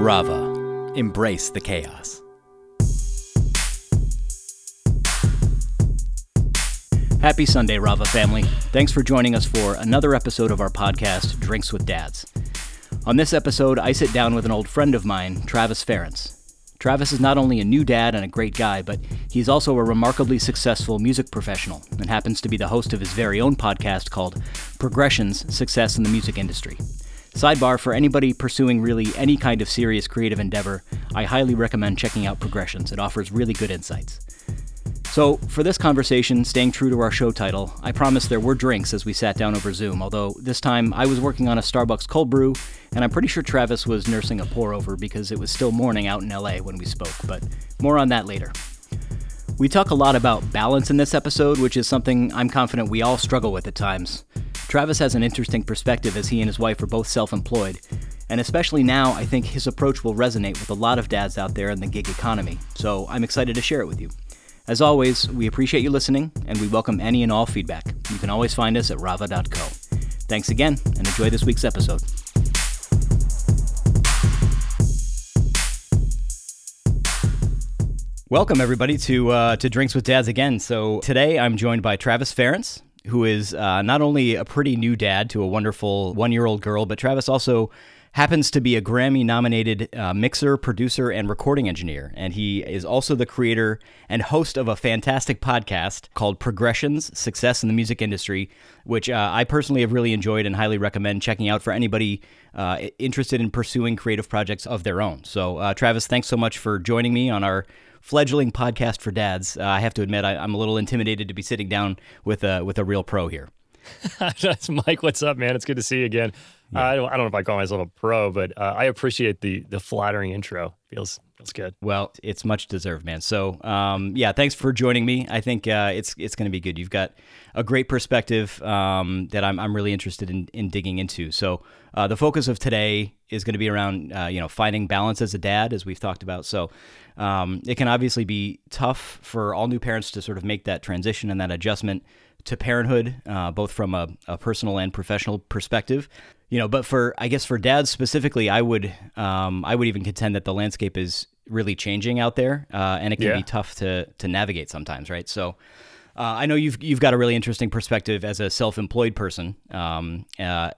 Rava, embrace the chaos. Happy Sunday, Rava family. Thanks for joining us for another episode of our podcast, Drinks with Dads. On this episode, I sit down with an old friend of mine, Travis Ference. Travis is not only a new dad and a great guy, but he's also a remarkably successful music professional and happens to be the host of his very own podcast called Progressions: Success in the Music Industry. Sidebar, for anybody pursuing really any kind of serious creative endeavor, I highly recommend checking out Progressions. It offers really good insights. So, for this conversation, staying true to our show title, I promised there were drinks as we sat down over Zoom, although this time I was working on a Starbucks cold brew, and I'm pretty sure Travis was nursing a pour-over because it was still morning out in LA when we spoke, but more on that later. We talk a lot about balance in this episode, which is something I'm confident we all struggle with at times. Travis has an interesting perspective as he and his wife are both self-employed, and especially now, I think his approach will resonate with a lot of dads out there in the gig economy, so I'm excited to share it with you. As always, we appreciate you listening, and we welcome any and all feedback. You can always find us at rava.co. Thanks again, and enjoy this week's episode. Welcome, everybody, to Drinks with Dads again. So today I'm joined by Travis Ference, who is not only a pretty new dad to a wonderful one-year-old girl, but Travis also happens to be a Grammy-nominated mixer, producer, and recording engineer, and he is also the creator and host of a fantastic podcast called Progressions: Success in the Music Industry, which I personally have really enjoyed and highly recommend checking out for anybody interested in pursuing creative projects of their own. So, Travis, thanks so much for joining me on our fledgling podcast for dads. I have to admit, I'm a little intimidated to be sitting down with a real pro here. That's Mike. What's up, man? It's good to see you again. Yeah. I don't know if I call myself a pro, but I appreciate the flattering intro. Feels good. Well, it's much deserved, man. So, yeah, thanks for joining me. I think it's going to be good. You've got a great perspective that I'm really interested in digging into. So, the focus of today is going to be around finding balance as a dad, as we've talked about. So, it can obviously be tough for all new parents to sort of make that transition and that adjustment to parenthood, both from a personal and professional perspective. But for dads specifically, I would even contend that the landscape is really changing out there, and it can be tough to navigate sometimes, right? So, I know you've got a really interesting perspective as a self-employed person, and I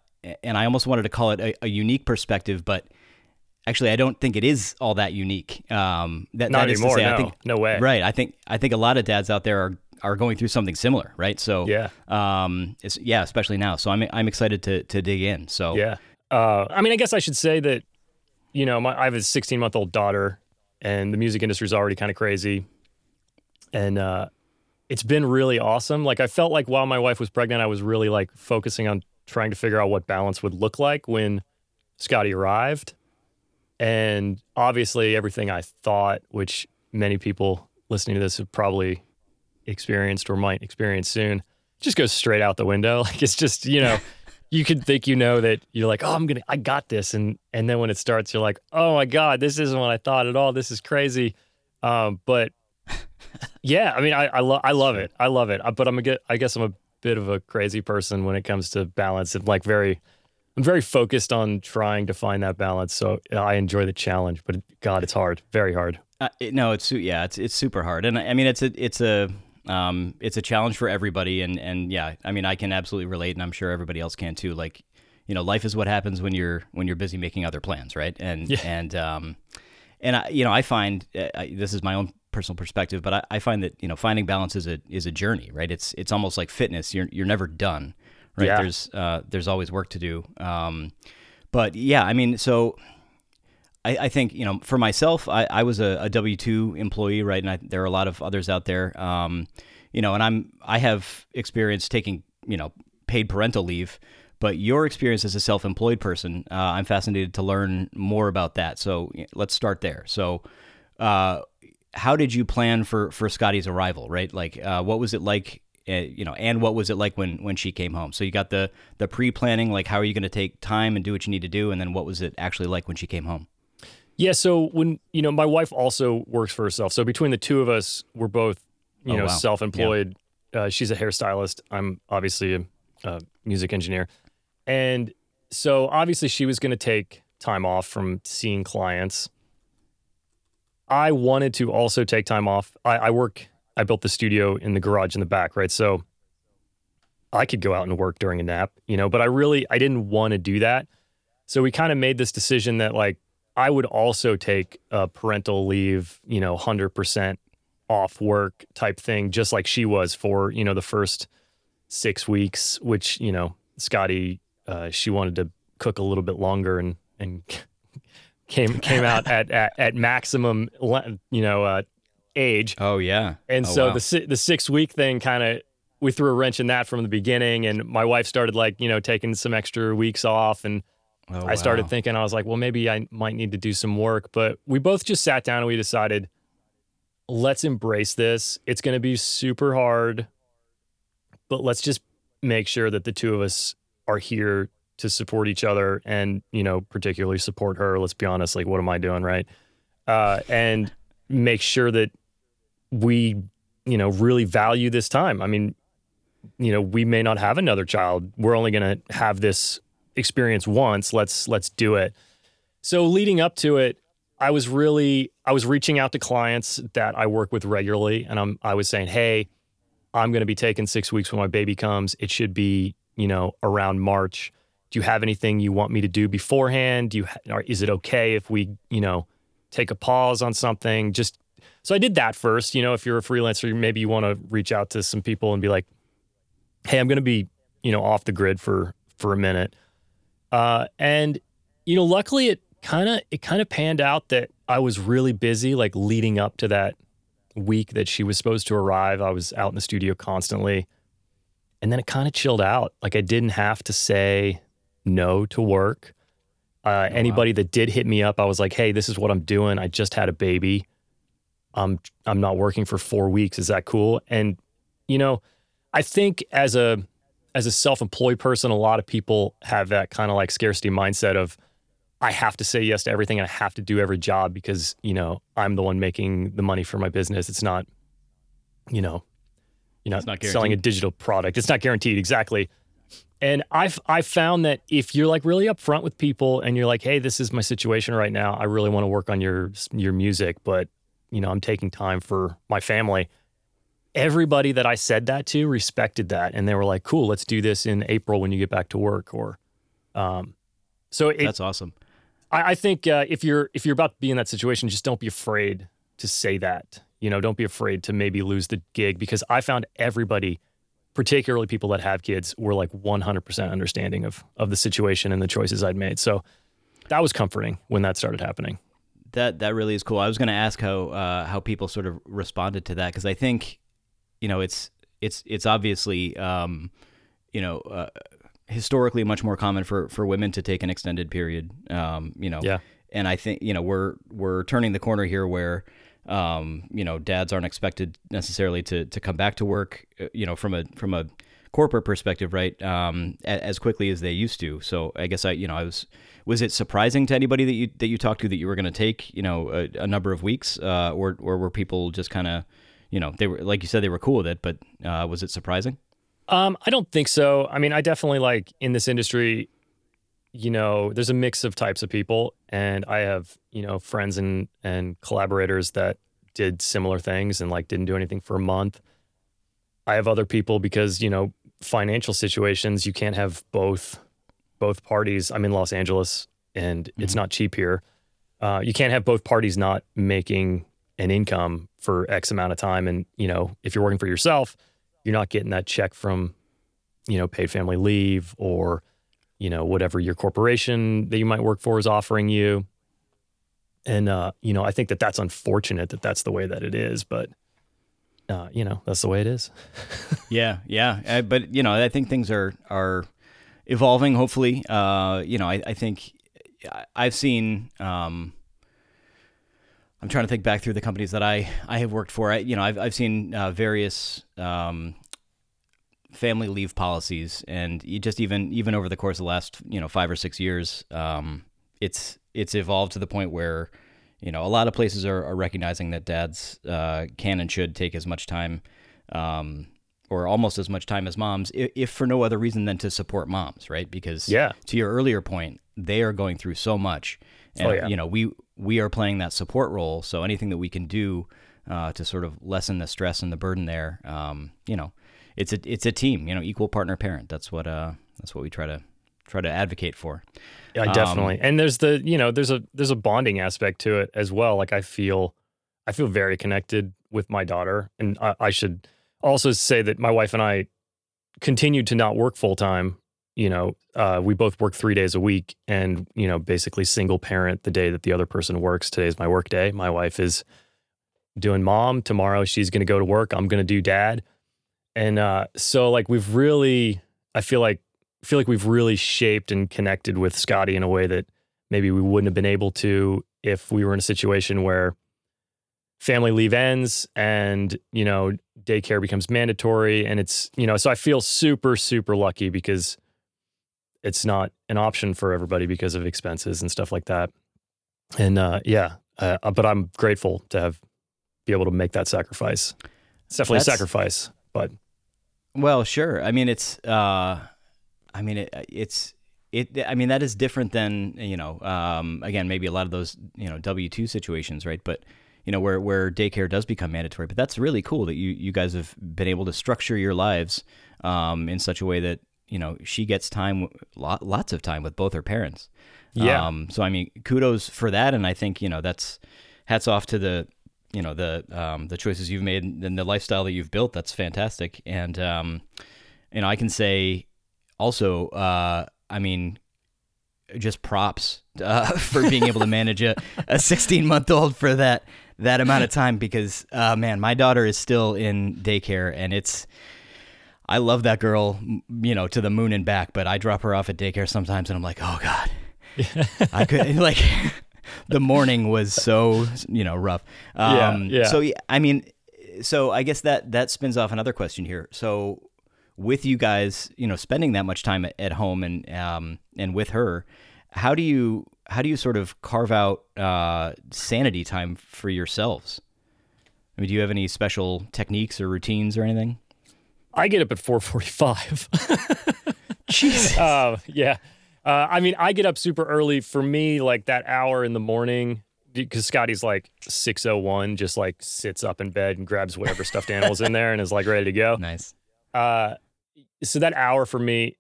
almost wanted to call it a unique perspective, but actually, I don't think it is all that unique. Not that anymore. Is to say, no. No way. Right. I think a lot of dads out there are going through something similar, right? So especially now. So I'm excited to dig in. So I guess I should say that I have a 16-month-old daughter, and the music industry is already kind of crazy, and it's been really awesome. Like I felt like while my wife was pregnant, I was really like focusing on trying to figure out what balance would look like when Scotty arrived, and obviously everything I thought, which many people listening to this have probably experienced or might experience soon, just goes straight out the window. Like it's just, you could think, that you're like, oh, I got this. And then when it starts, you're like, oh my God, this isn't what I thought at all. This is crazy. But yeah, I love it. I love it. But I guess I'm a bit of a crazy person when it comes to balance. And like I'm very focused on trying to find that balance. So I enjoy the challenge, but God, it's hard, very hard. It's super hard. And it's a challenge for everybody. And I can absolutely relate, and I'm sure everybody else can too. Like, life is what happens when you're busy making other plans. Right. I find this is my own personal perspective, but I find that, finding balance is a journey, right? It's almost like fitness. You're never done, right? Yeah. There's always work to do. I think, for myself, I was a W-2 employee, right? And there are a lot of others out there, and I have experience taking, paid parental leave, but your experience as a self-employed person, I'm fascinated to learn more about that. So let's start there. So, how did you plan for Scotty's arrival, right? Like, what was it like, and what was it like when she came home? So you got the pre-planning, like how are you going to take time and do what you need to do? And then what was it actually like when she came home? Yeah, so when, my wife also works for herself. So between the two of us, we're both, self-employed. Yeah. She's a hairstylist. I'm obviously a music engineer. And so obviously she was going to take time off from seeing clients. I wanted to also take time off. I built the studio in the garage in the back, right? So I could go out and work during a nap, you know, but I didn't want to do that. So we kind of made this decision that like, I would also take a parental leave, you know, 100% off work type thing, just like she was for, you know, the first 6 weeks, which, you know, Scotty, she wanted to cook a little bit longer and came out at maximum, you know, age. Oh yeah. And the 6 week thing kind of, we threw a wrench in that from the beginning, and my wife started like, you know, taking some extra weeks off, and I started thinking, I was like, well, maybe I might need to do some work, but we both just sat down and we decided, let's embrace this. It's going to be super hard, but let's just make sure that the two of us are here to support each other and, you know, particularly support her. Let's be honest, like, what am I doing, right? And make sure that we, you know, really value this time. I mean, you know, we may not have another child. We're only going to have this experience once. Let's do it. So leading up to it, I was reaching out to clients that I work with regularly, and I was saying, hey, I'm going to be taking 6 weeks when my baby comes. It should be, you know, around March. Do you have anything you want me to do beforehand? Is it okay if we, you know, take a pause on something? Just so I did that first. You know, if you're a freelancer, maybe you want to reach out to some people and be like, hey, I'm going to be, you know, off the grid for a minute. And, you know, luckily it kind of panned out that I was really busy, like leading up to that week that she was supposed to arrive. I was out in the studio constantly, and then it kind of chilled out. Like I didn't have to say no to work. Anybody that did hit me up, I was like, hey, this is what I'm doing. I just had a baby. I'm not working for 4 weeks. Is that cool? And, you know, I think as a self-employed person, a lot of people have that kind of like scarcity mindset of, I have to say yes to everything and I have to do every job because, you know, I'm the one making the money for my business. It's not, you know, it's not selling a digital product. It's not guaranteed. Exactly. And I've found that if you're like really upfront with people and you're like, hey, this is my situation right now. I really want to work on your music, but, you know, I'm taking time for my family. Everybody that I said that to respected that, and they were like, cool, let's do this in April when you get back to work. Or that's awesome. I think if you're about to be in that situation, just don't be afraid to say that. You know, don't be afraid to maybe lose the gig, because I found everybody, particularly people that have kids, were like 100% understanding of the situation and the choices I'd made. So that was comforting when that started happening. That really is cool. I was going to ask how people sort of responded to that, because I think, you know, it's obviously you know, historically much more common for women to take an extended period, you know. Yeah. And I think, you know, we're turning the corner here where you know, dads aren't expected necessarily to come back to work, you know, from a corporate perspective, right? As quickly as they used to. So I guess was it surprising to anybody that you talked to that you were going to take, you know, a number of weeks, or were people just kind of, you know, they were, like you said, they were cool with it, but, was it surprising? I don't think so. I mean, I definitely, like, in this industry, you know, there's a mix of types of people, and I have, you know, friends and collaborators that did similar things and like didn't do anything for a month. I have other people, because, you know, financial situations, you can't have both parties. I'm in Los Angeles and it's not cheap here. You can't have both parties not making an income for X amount of time. And, you know, if you're working for yourself, you're not getting that check from, you know, paid family leave or, you know, whatever your corporation that you might work for is offering you. And, you know, I think that's unfortunate that that's the way that it is, but, you know, that's the way it is. Yeah. But, you know, I think things are evolving, hopefully. You know, I think I've seen, I'm trying to think back through the companies that I have worked for. You know, I've seen various family leave policies, and you just even over the course of the last, you know, 5 or 6 years, it's evolved to the point where, you know, a lot of places are recognizing that dads can and should take as much time or almost as much time as moms, if for no other reason than to support moms, right? Because to your earlier point, they are going through so much. And, you know, we are playing that support role. So anything that we can do to sort of lessen the stress and the burden there, you know, it's a team, you know, equal partner parent. That's what we try to advocate for. Yeah, definitely. And there's the, you know, there's a bonding aspect to it as well. Like I feel very connected with my daughter, and I should also say that my wife and I continued to not work full time. You know, we both work 3 days a week, and, you know, basically single parent the day that the other person works. Today's my work day. My wife is doing mom. Tomorrow she's going to go to work. I'm going to do dad. And so like we've really, I feel like we've really shaped and connected with Scotty in a way that maybe we wouldn't have been able to if we were in a situation where family leave ends and, you know, daycare becomes mandatory. And it's, you know, so I feel super, super lucky because it's not an option for everybody because of expenses and stuff like that. And but I'm grateful to be able to make that sacrifice. It's definitely a sacrifice, but. Well, sure. I mean, that is different than, you know, again, maybe a lot of those, you know, W-2 situations, right? But, you know, where daycare does become mandatory, but that's really cool that you guys have been able to structure your lives in such a way that, you know, she gets time, lots of time with both her parents. Yeah. So, I mean, kudos for that. And I think, you know, that's hats off to the, you know, the choices you've made and the lifestyle that you've built. That's fantastic. And, you know, I can say, also, I mean, just props for being able to manage a 16-month-old for that amount of time, because, man, my daughter is still in daycare, and I love that girl, you know, to the moon and back, but I drop her off at daycare sometimes, and I'm like, oh, God. I could, like, the morning was so, you know, rough. So, I mean, so I guess that spins off another question here. So, with you guys, you know, spending that much time at home and with her, how do you sort of carve out sanity time for yourselves? I mean, do you have any special techniques or routines or anything? I get up at 4:45. Jesus. Yeah. I mean, I get up super early. For me, like that hour in the morning, because Scotty's like 6:01, just like sits up in bed and grabs whatever stuffed animal's in there and is like ready to go. Nice. So that hour for me,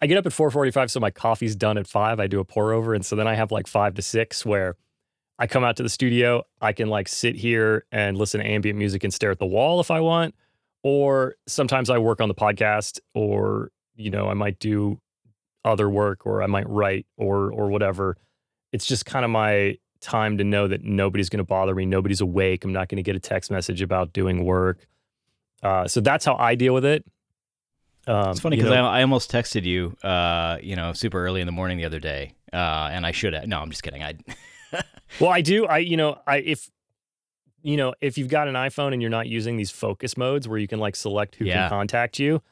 I get up at 4:45, so my coffee's done at 5. I do a pour over, and so then I have like 5 to 6 where I come out to the studio. I can like sit here and listen to ambient music and stare at the wall if I want, or sometimes I work on the podcast, or, you know, I might do other work, or I might write or whatever. It's just kind of my time to know that nobody's going to bother me, nobody's awake, I'm not going to get a text message about doing work. So that's how I deal with it. It's funny because I almost texted you, you know, super early in the morning the other day, and I should have. No, I'm just kidding. Well, I do. If you've got an iPhone and you're not using these focus modes where you can like select who can contact you,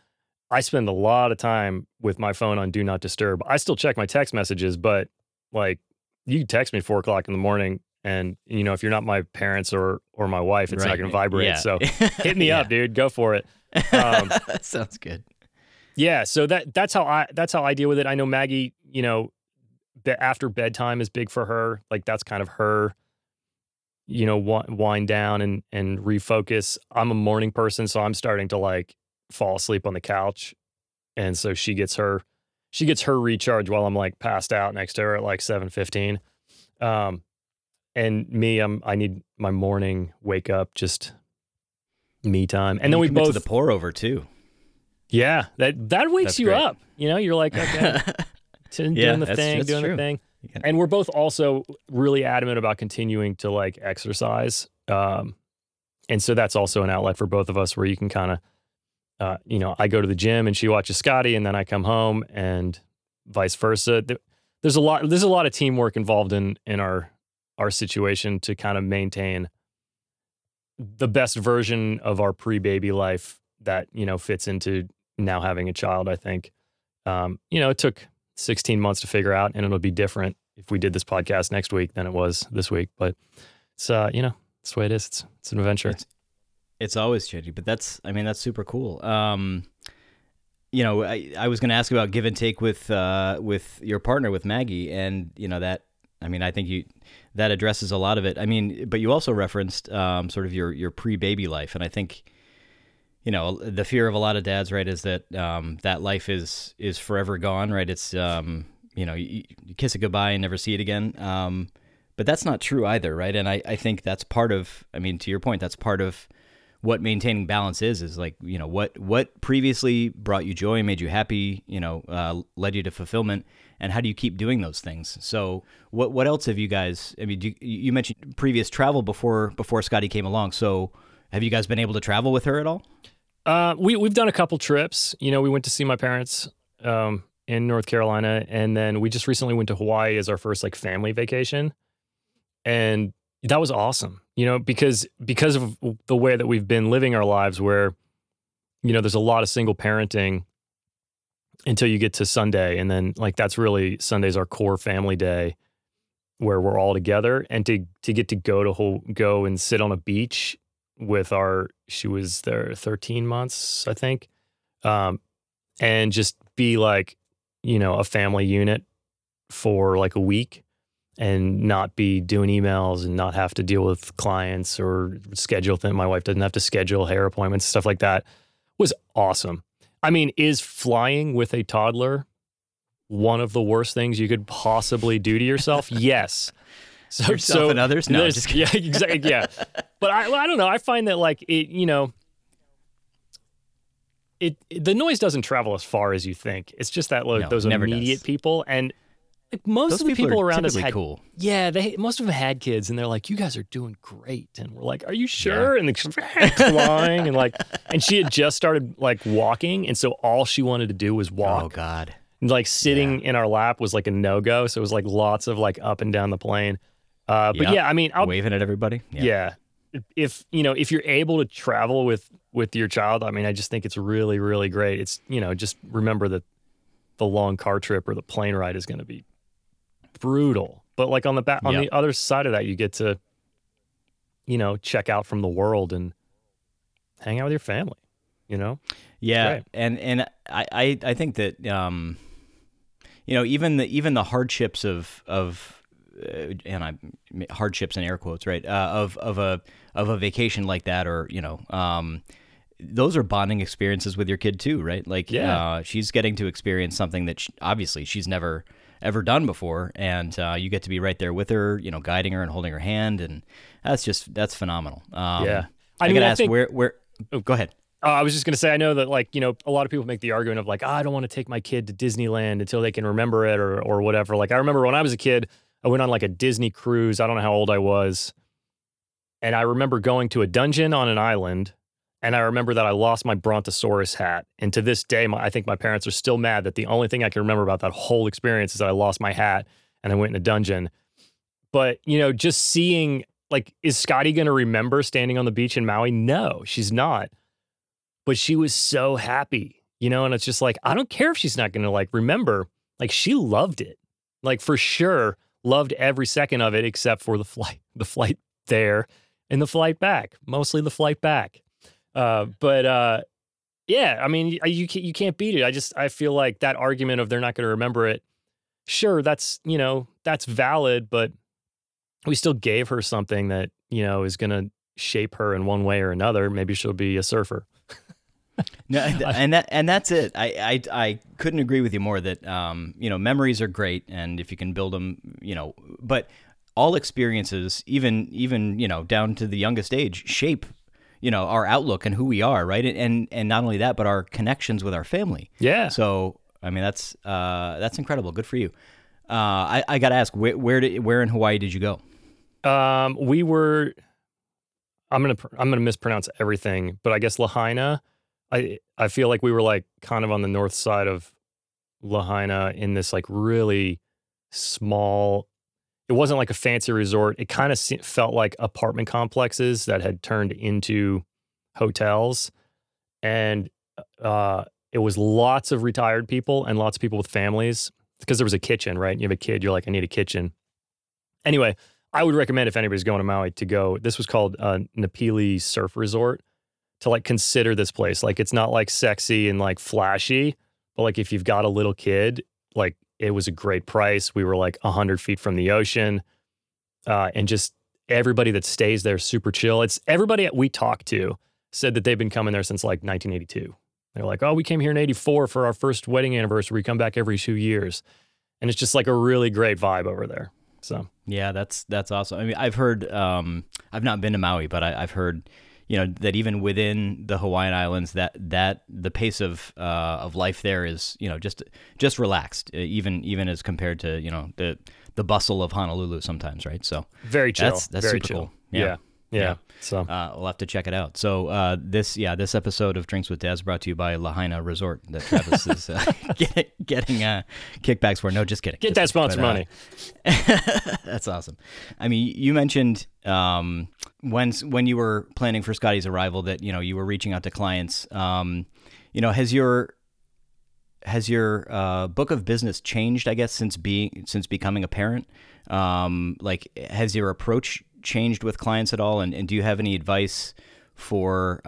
I spend a lot of time with my phone on Do Not Disturb. I still check my text messages, but like you can text me 4:00 in the morning. And, you know, if you're not my parents or my wife, it's not going to vibrate. Yeah. So hit me up, dude. Go for it. That sounds good. Yeah. So that's how I deal with it. I know Maggie, you know, after bedtime is big for her. Like that's kind of her, you know, wind down and refocus. I'm a morning person, so I'm starting to like fall asleep on the couch. And so she gets her recharge while I'm like passed out next to her at like 7:15. And me, I need my morning wake up, just me time. And then we both to the pour over too. Yeah, that wakes you up. You know, you're like, okay, doing the thing. And we're both also really adamant about continuing to like exercise. And so that's also an outlet for both of us where you can kind of, you know, I go to the gym and she watches Scotty, and then I come home and vice versa. There's a lot of teamwork involved in our situation to kind of maintain the best version of our pre-baby life that, you know, fits into now having a child, I think. You know, it took 16 months to figure out, and it'll be different if we did this podcast next week than it was this week. But it's, you know, it's the way it is. It's an adventure. It's It's always shitty, but that's super cool. You know, I was going to ask about give and take with your partner, with Maggie, and you know that. I mean, I think that addresses a lot of it. I mean, but you also referenced sort of your pre-baby life, and I think, you know, the fear of a lot of dads, right, is that that life is forever gone, right? It's you know, you kiss it goodbye and never see it again. But that's not true either, right? And I think that's part of. I mean, to your point, that's part of what maintaining balance is like, you know, what previously brought you joy, made you happy, you know, led you to fulfillment, and how do you keep doing those things? So what else have you guys, I mean, you mentioned previous travel before Scotty came along. So have you guys been able to travel with her at all? We've done a couple trips. You know, we went to see my parents in North Carolina, and then we just recently went to Hawaii as our first like family vacation. And that was awesome, you know, because of the way that we've been living our lives where, you know, there's a lot of single parenting until you get to Sunday. And then like, that's really, Sunday's our core family day where we're all together, and to get to go and sit on a beach with she was there 13 months, I think. And just be like, you know, a family unit for like a week. And not be doing emails and not have to deal with clients or schedule things. My wife doesn't have to schedule hair appointments, stuff like that. It was awesome. I mean, is flying with a toddler one of the worst things you could possibly do to yourself? Yes. So, yourself and others? No, just kidding. Yeah, exactly. Yeah. But I don't know. I find that like it, you know, the noise doesn't travel as far as you think. It's just that like, those immediate people and. Like most of the people around us had, cool. Yeah, most of them had kids, and they're like, "You guys are doing great," and we're like, "Are you sure?" Yeah. And they're flying, and like, and she had just started like walking, and so all she wanted to do was walk. Oh God! And, like sitting in our lap was like a no go, so it was like lots of like up and down the plane. But yeah, I mean, waving at everybody. Yeah, if you know, if you're able to travel with your child, I mean, I just think it's really, really great. It's, you know, just remember that the long car trip or the plane ride is going to be brutal, but like on the other side of that, you get to, you know, check out from the world and hang out with your family, you know? Yeah. Right. And I think that, you know, even the hardships hardships in air quotes, right. Of a vacation like that, or, you know, those are bonding experiences with your kid too, right? Like, she's getting to experience something that obviously she's never ever done before, and you get to be right there with her, you know, guiding her and holding her hand, and that's phenomenal. Go ahead. I was just going to say, I know that like, you know, a lot of people make the argument of like, I don't want to take my kid to Disneyland until they can remember it or whatever. Like I remember when I was a kid, I went on like a Disney cruise. I don't know how old I was. And I remember going to a dungeon on an island. And I remember that I lost my Brontosaurus hat. And to this day, I think my parents are still mad that the only thing I can remember about that whole experience is that I lost my hat and I went in a dungeon. But, you know, just seeing, like, is Scotty going to remember standing on the beach in Maui? No, she's not. But she was so happy, you know, and it's just like, I don't care if she's not going to, like, remember. Like, she loved it. Like, for sure, loved every second of it except for the flight there and the flight back, mostly the flight back. Yeah, I mean, you can't beat it. I feel like that argument of they're not going to remember it. Sure. That's, you know, that's valid, but we still gave her something that, you know, is going to shape her in one way or another. Maybe she'll be a surfer. No, and that's it. I couldn't agree with you more that, you know, memories are great, and if you can build them, you know, but all experiences, even, you know, down to the youngest age, shape, you know, our outlook and who we are, right? And not only that, but our connections with our family. Yeah. So, I mean, that's incredible. Good for you. I got to ask, where in Hawaii did you go? I'm going to mispronounce everything, but I guess Lahaina. I feel like we were like kind of on the north side of Lahaina in this like really small. It wasn't like a fancy resort. It kind of felt like apartment complexes that had turned into hotels. And it was lots of retired people and lots of people with families because there was a kitchen, right? You have a kid, you're like, I need a kitchen. Anyway, I would recommend if anybody's going to Maui to go. This was called Napili Surf Resort. to like consider this place. Like it's not like sexy and like flashy, but like if you've got a little kid, like it was a great price. We were like 100 feet from the ocean, and just everybody that stays there super chill. It's everybody that we talked to said that they've been coming there since like 1982. They're like, oh, we came here in 84 for our first wedding anniversary. We come back every 2 years. And it's just like a really great vibe over there. So yeah, that's awesome. I mean, I've heard, I've not been to Maui, but I've heard, you know, that even within the Hawaiian Islands, that the pace of life there is, you know, just relaxed, even as compared to, you know, the bustle of Honolulu sometimes, right? So very chill. That's very super chill. Cool. Yeah. So we'll have to check it out. So this episode of Drinks with Dads brought to you by Lahaina Resort that Travis is getting kickbacks for. No, just kidding. Get that sponsor money. That's awesome. I mean, you mentioned when you were planning for Scotty's arrival that, you know, you were reaching out to clients. You know, has your book of business changed, I guess, since becoming a parent? Like, has your approach changed with clients at all? And do you have any advice for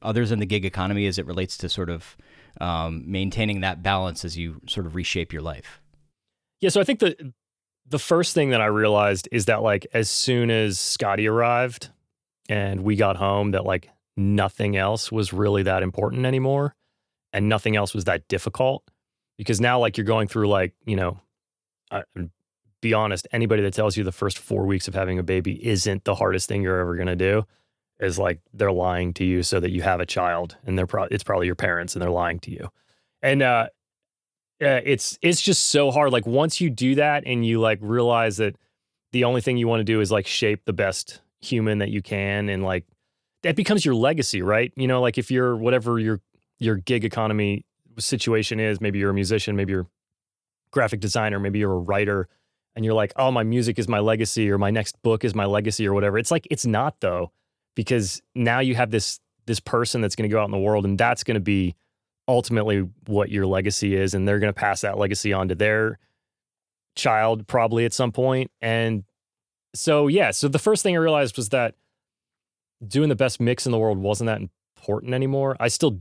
others in the gig economy as it relates to sort of maintaining that balance as you sort of reshape your life? Yeah. So I think the first thing that I realized is that like, as soon as Scotty arrived and we got home, that like nothing else was really that important anymore. And nothing else was that difficult, because now like you're going through like, you know, be honest, anybody that tells you the first 4 weeks of having a baby isn't the hardest thing you're ever going to do is like, they're lying to you so that you have a child, and it's probably your parents and they're lying to you. And it's just so hard. Like once you do that and you like realize that the only thing you want to do is like shape the best human that you can, and like that becomes your legacy, right? You know, like if you're whatever your gig economy situation is, maybe you're a musician, maybe you're a graphic designer, maybe you're a writer, and you're like, oh, my music is my legacy, or my next book is my legacy, or whatever. It's like, it's not though, because now you have this person that's going to go out in the world, and that's going to be ultimately what your legacy is. And they're going to pass that legacy on to their child probably at some point. And so, yeah. So the first thing I realized was that doing the best mix in the world wasn't that important anymore. I still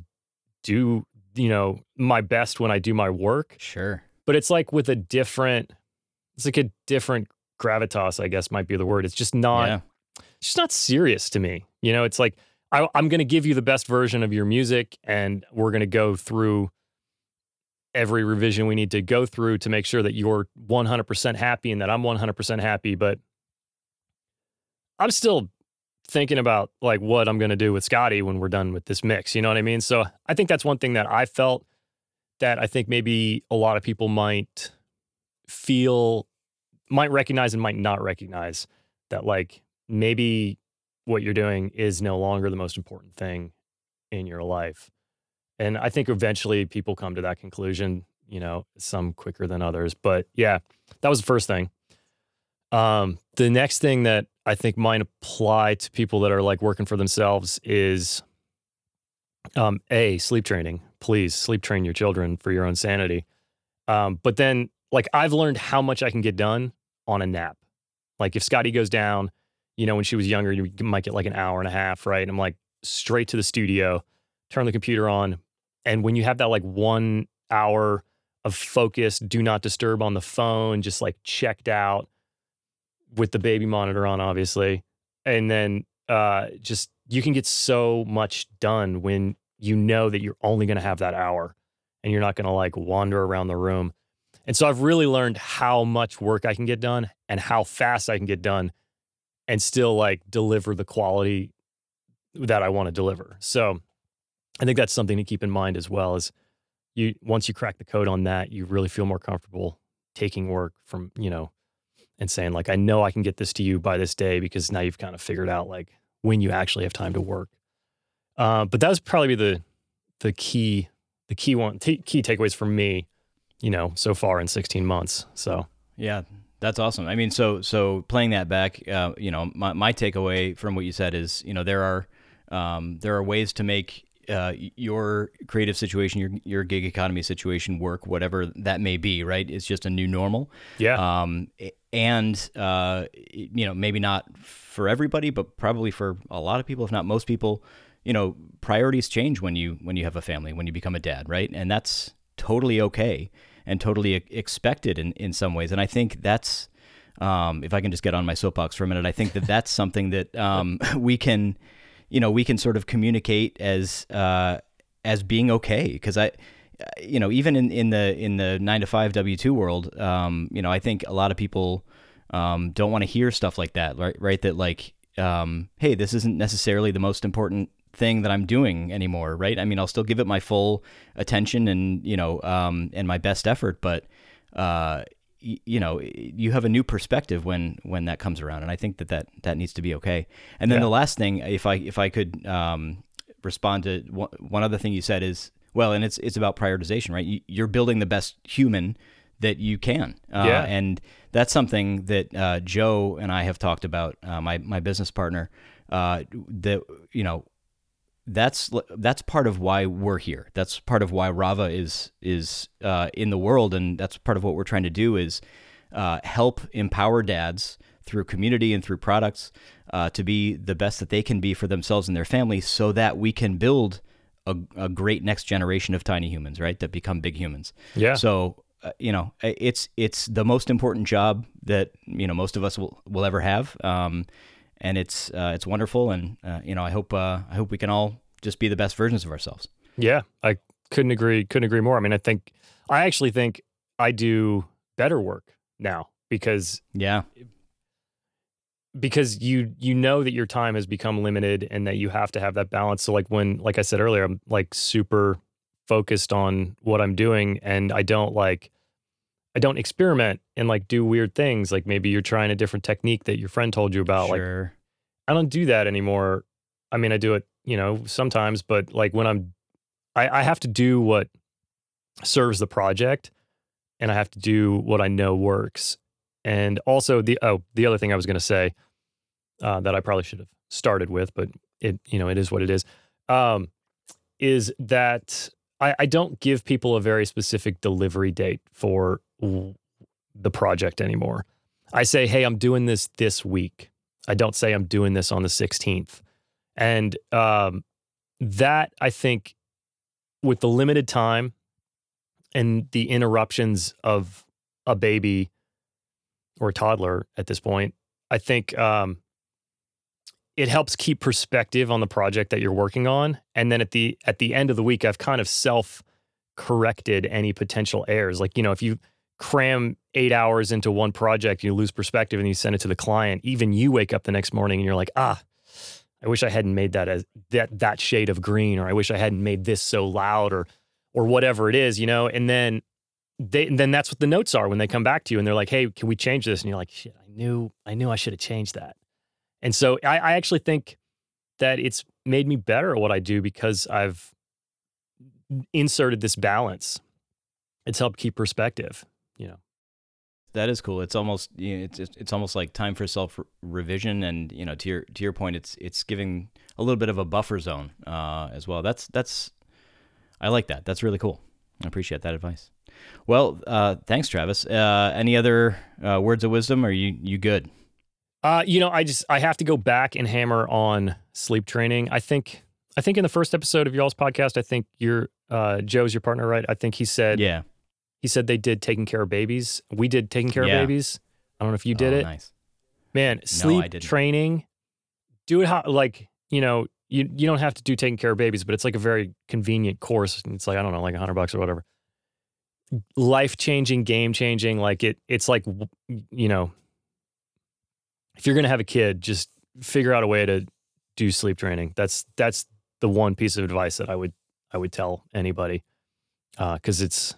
do, you know, my best when I do my work. Sure. But it's like with a different gravitas, I guess might be the word. It's just not, It's just not serious to me. You know, it's like, I'm going to give you the best version of your music, and we're going to go through every revision we need to go through to make sure that you're 100% happy and that I'm 100% happy. But I'm still thinking about like what I'm going to do with Scotty when we're done with this mix. You know what I mean? So I think that's one thing that I felt that I think maybe a lot of people might recognize and might not recognize, that like maybe what you're doing is no longer the most important thing in your life. And I think eventually people come to that conclusion, you know, some quicker than others. But yeah, that was the first thing. The next thing that I think might apply to people that are like working for themselves is sleep training. Please sleep train your children for your own sanity. But then like I've learned how much I can get done on a nap. Like if Scotty goes down, you know, when she was younger, you might get like an hour and a half, right? And I'm like straight to the studio, turn the computer on. And when you have that like 1 hour of focus, do not disturb on the phone, just like checked out with the baby monitor on, obviously. And then just, you can get so much done when you know that you're only going to have that hour and you're not going to like wander around the room. And so I've really learned how much work I can get done and how fast I can get done and still like deliver the quality that I want to deliver. So I think that's something to keep in mind as well, is you, once you crack the code on that, you really feel more comfortable taking work from, you know, and saying like, I know I can get this to you by this day, because now you've kind of figured out like when you actually have time to work. But that was probably the key takeaways for me, you know, so far in 16 months. So, yeah, that's awesome. I mean, so playing that back, you know, my takeaway from what you said is, you know, there are ways to make your creative situation, your gig economy situation work, whatever that may be, right? It's just a new normal. Yeah. And you know, maybe not for everybody, but probably for a lot of people, if not most people, you know, priorities change when you have a family, when you become a dad, right? And that's totally okay and totally expected in some ways. And I think that's, if I can just get on my soapbox for a minute, I think that that's something that we can sort of communicate as being okay. Because I, you know, even in the 9-to-5 W-2 world, I think a lot of people don't want to hear stuff like that, right? That like, hey, this isn't necessarily the most important thing that I'm doing anymore, right? I mean, I'll still give it my full attention and, and my best effort, but, you have a new perspective when that comes around. And I think that needs to be okay. And then The last thing, if I could, respond to one other thing you said is, well, and it's about prioritization, right? You're building the best human that you can. And that's something that, Joe and I have talked about, my business partner, that's part of why we're here. That's part of why Rava is in the world. And that's part of what we're trying to do is help empower dads through community and through products to be the best that they can be for themselves and their families, so that we can build a great next generation of tiny humans, right? That become big humans. Yeah. So, it's the most important job that, most of us will ever have. And it's wonderful, and I hope we can all just be the best versions of ourselves. Yeah, I couldn't agree more. I mean, I actually think I do better work now because you know that your time has become limited and that you have to have that balance. So like I said earlier, I'm like super focused on what I'm doing, and I don't experiment and like do weird things. Like maybe you're trying a different technique that your friend told you about. Sure. Like I don't do that anymore. I mean, I do it, sometimes, but like when I have to do what serves the project, and I have to do what I know works. And also the other thing I was going to say, that I probably should have started with, but it, it is what it is that I don't give people a very specific delivery date for the project anymore. I say, hey, I'm doing this week. I don't say I'm doing this on the 16th. And that, I think, with the limited time and the interruptions of a baby or a toddler at this point, I think it helps keep perspective on the project that you're working on. And then at the end of the week, I've kind of self-corrected any potential errors. Like, if you cram 8 hours into one project, you lose perspective and you send it to the client, even you wake up the next morning and you're like, I wish I hadn't made that as that shade of green, or I wish I hadn't made this so loud, or whatever it is, and then that's what the notes are when they come back to you and they're like, hey, can we change this? And you're like, shit, I knew I should have changed that. And so I actually think that it's made me better at what I do because I've inserted this balance. It's helped keep perspective, That is cool. It's almost it's almost like time for self-revision, and to your point, it's giving a little bit of a buffer zone as well. That's I like that. That's really cool. I appreciate that advice. Well, thanks, Travis. Any other words of wisdom? Or are you good? I have to go back and hammer on sleep training. I think in the first episode of y'all's podcast, I think Joe's your partner, right? I think he said, they did taking care of babies. We did taking care of babies. I don't know if you did it. Nice. Man, sleep training, do it how, you don't have to do taking care of babies, but it's like a very convenient course. It's like, I don't know, like $100 or whatever. Life-changing, game-changing. Like it's like, if you're going to have a kid, just figure out a way to do sleep training. That's the one piece of advice that I would tell anybody. 'Cause it's,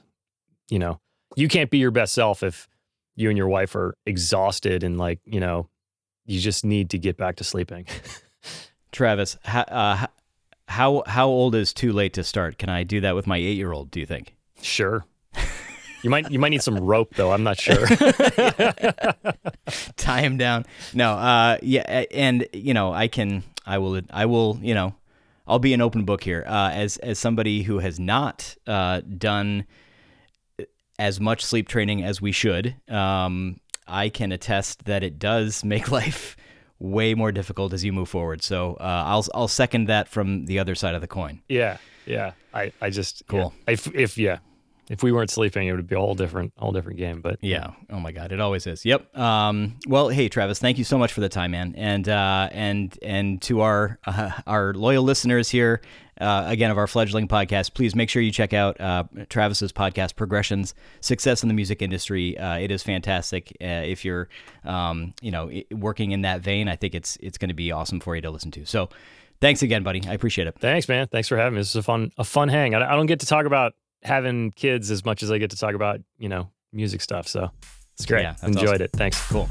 you can't be your best self if you and your wife are exhausted and you just need to get back to sleeping. Travis, how old is too late to start? Can I do that with my 8-year-old, do you think? Sure. You might need some rope though. I'm not sure. Tie him down. No. And I will. I'll be an open book here. As somebody who has not done as much sleep training as we should, I can attest that it does make life way more difficult as you move forward. So I'll second that from the other side of the coin. Yeah. I just cool. Yeah. If we weren't sleeping, it would be a whole different game. But yeah. Oh my God, it always is. Yep. Well, hey Travis, thank you so much for the time, man. And to our loyal listeners here, again of our fledgling podcast, please make sure you check out Travis's podcast, Progressions: Success in the Music Industry. It is fantastic. If you're, working in that vein, I think it's going to be awesome for you to listen to. So, thanks again, buddy. I appreciate it. Thanks, man. Thanks for having me. This is a fun hang. I don't get to talk about having kids as much as I get to talk about music stuff, so it's great. Yeah, enjoyed awesome. It. Thanks. Cool.